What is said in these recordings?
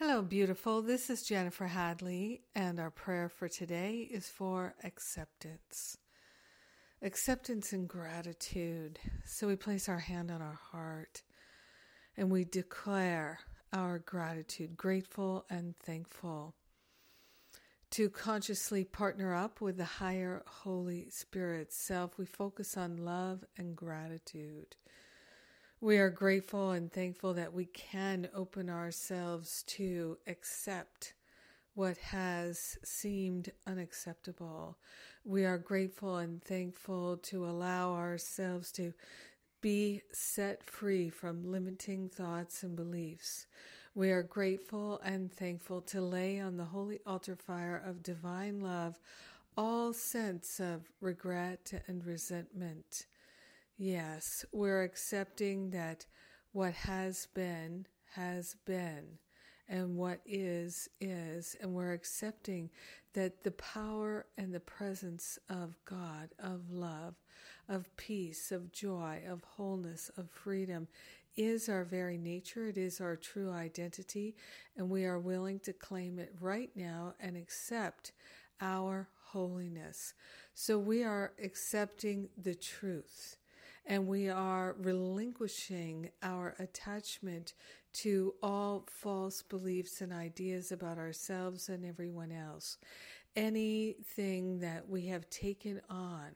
Hello, beautiful. This is Jennifer Hadley, and our prayer for today is for acceptance. Acceptance and gratitude. So we place our hand on our heart, and we declare our gratitude, grateful and thankful. To consciously partner up with the higher Holy Spirit self, we focus on love and gratitude. We are grateful and thankful that we can open ourselves to accept what has seemed unacceptable. We are grateful and thankful to allow ourselves to be set free from limiting thoughts and beliefs. We are grateful and thankful to lay on the holy altar fire of divine love all sense of regret and resentment. Yes, we're accepting that what has been, and what is, and we're accepting that the power and the presence of God, of love, of peace, of joy, of wholeness, of freedom is our very nature. It is our true identity, and we are willing to claim it right now and accept our holiness. So we are accepting the truth. And we are relinquishing our attachment to all false beliefs and ideas about ourselves and everyone else. Anything that we have taken on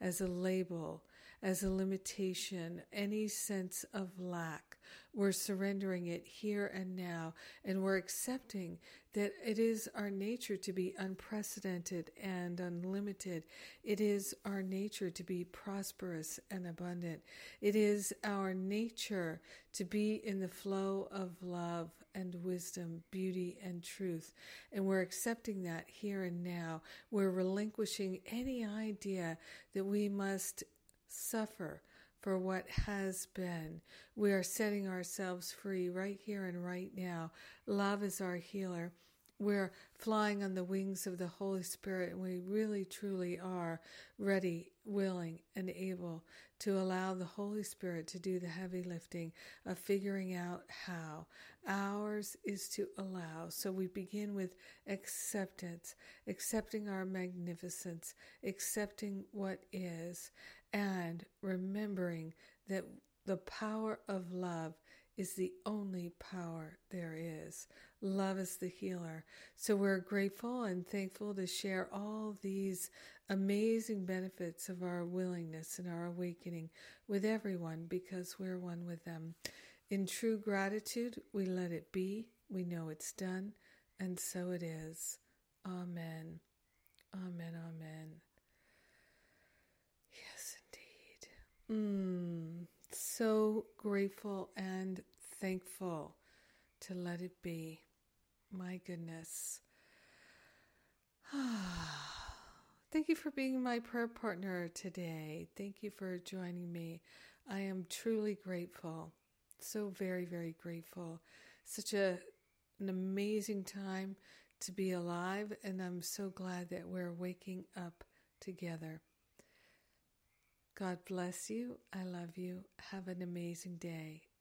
as a label, as a limitation, any sense of lack, we're surrendering it here and now, and we're accepting that it is our nature to be unprecedented and unlimited. It is our nature to be prosperous and abundant. It is our nature to be in the flow of love and wisdom, beauty and truth. And we're accepting that here and now. We're relinquishing any idea that we must suffer for what has been. We are setting ourselves free right here and right now. Love is our healer. We're flying on the wings of the Holy Spirit, and we really, truly are ready, willing, and able to allow the Holy Spirit to do the heavy lifting of figuring out how. Ours is to allow. So we begin with acceptance, accepting our magnificence, accepting what is, and remembering that the power of love is the only power there is. Love is the healer. So we're grateful and thankful to share all these amazing benefits of our willingness and our awakening with everyone because we're one with them. In true gratitude, we let it be. We know it's done, and so it is. Amen. Amen, amen. Yes, indeed. So grateful and thankful to let it be. My goodness. Thank you for being my prayer partner today. Thank you for joining me. I am truly grateful. So very, very grateful. Such an amazing time to be alive, and I'm so glad that we're waking up together. God bless you. I love you. Have an amazing day.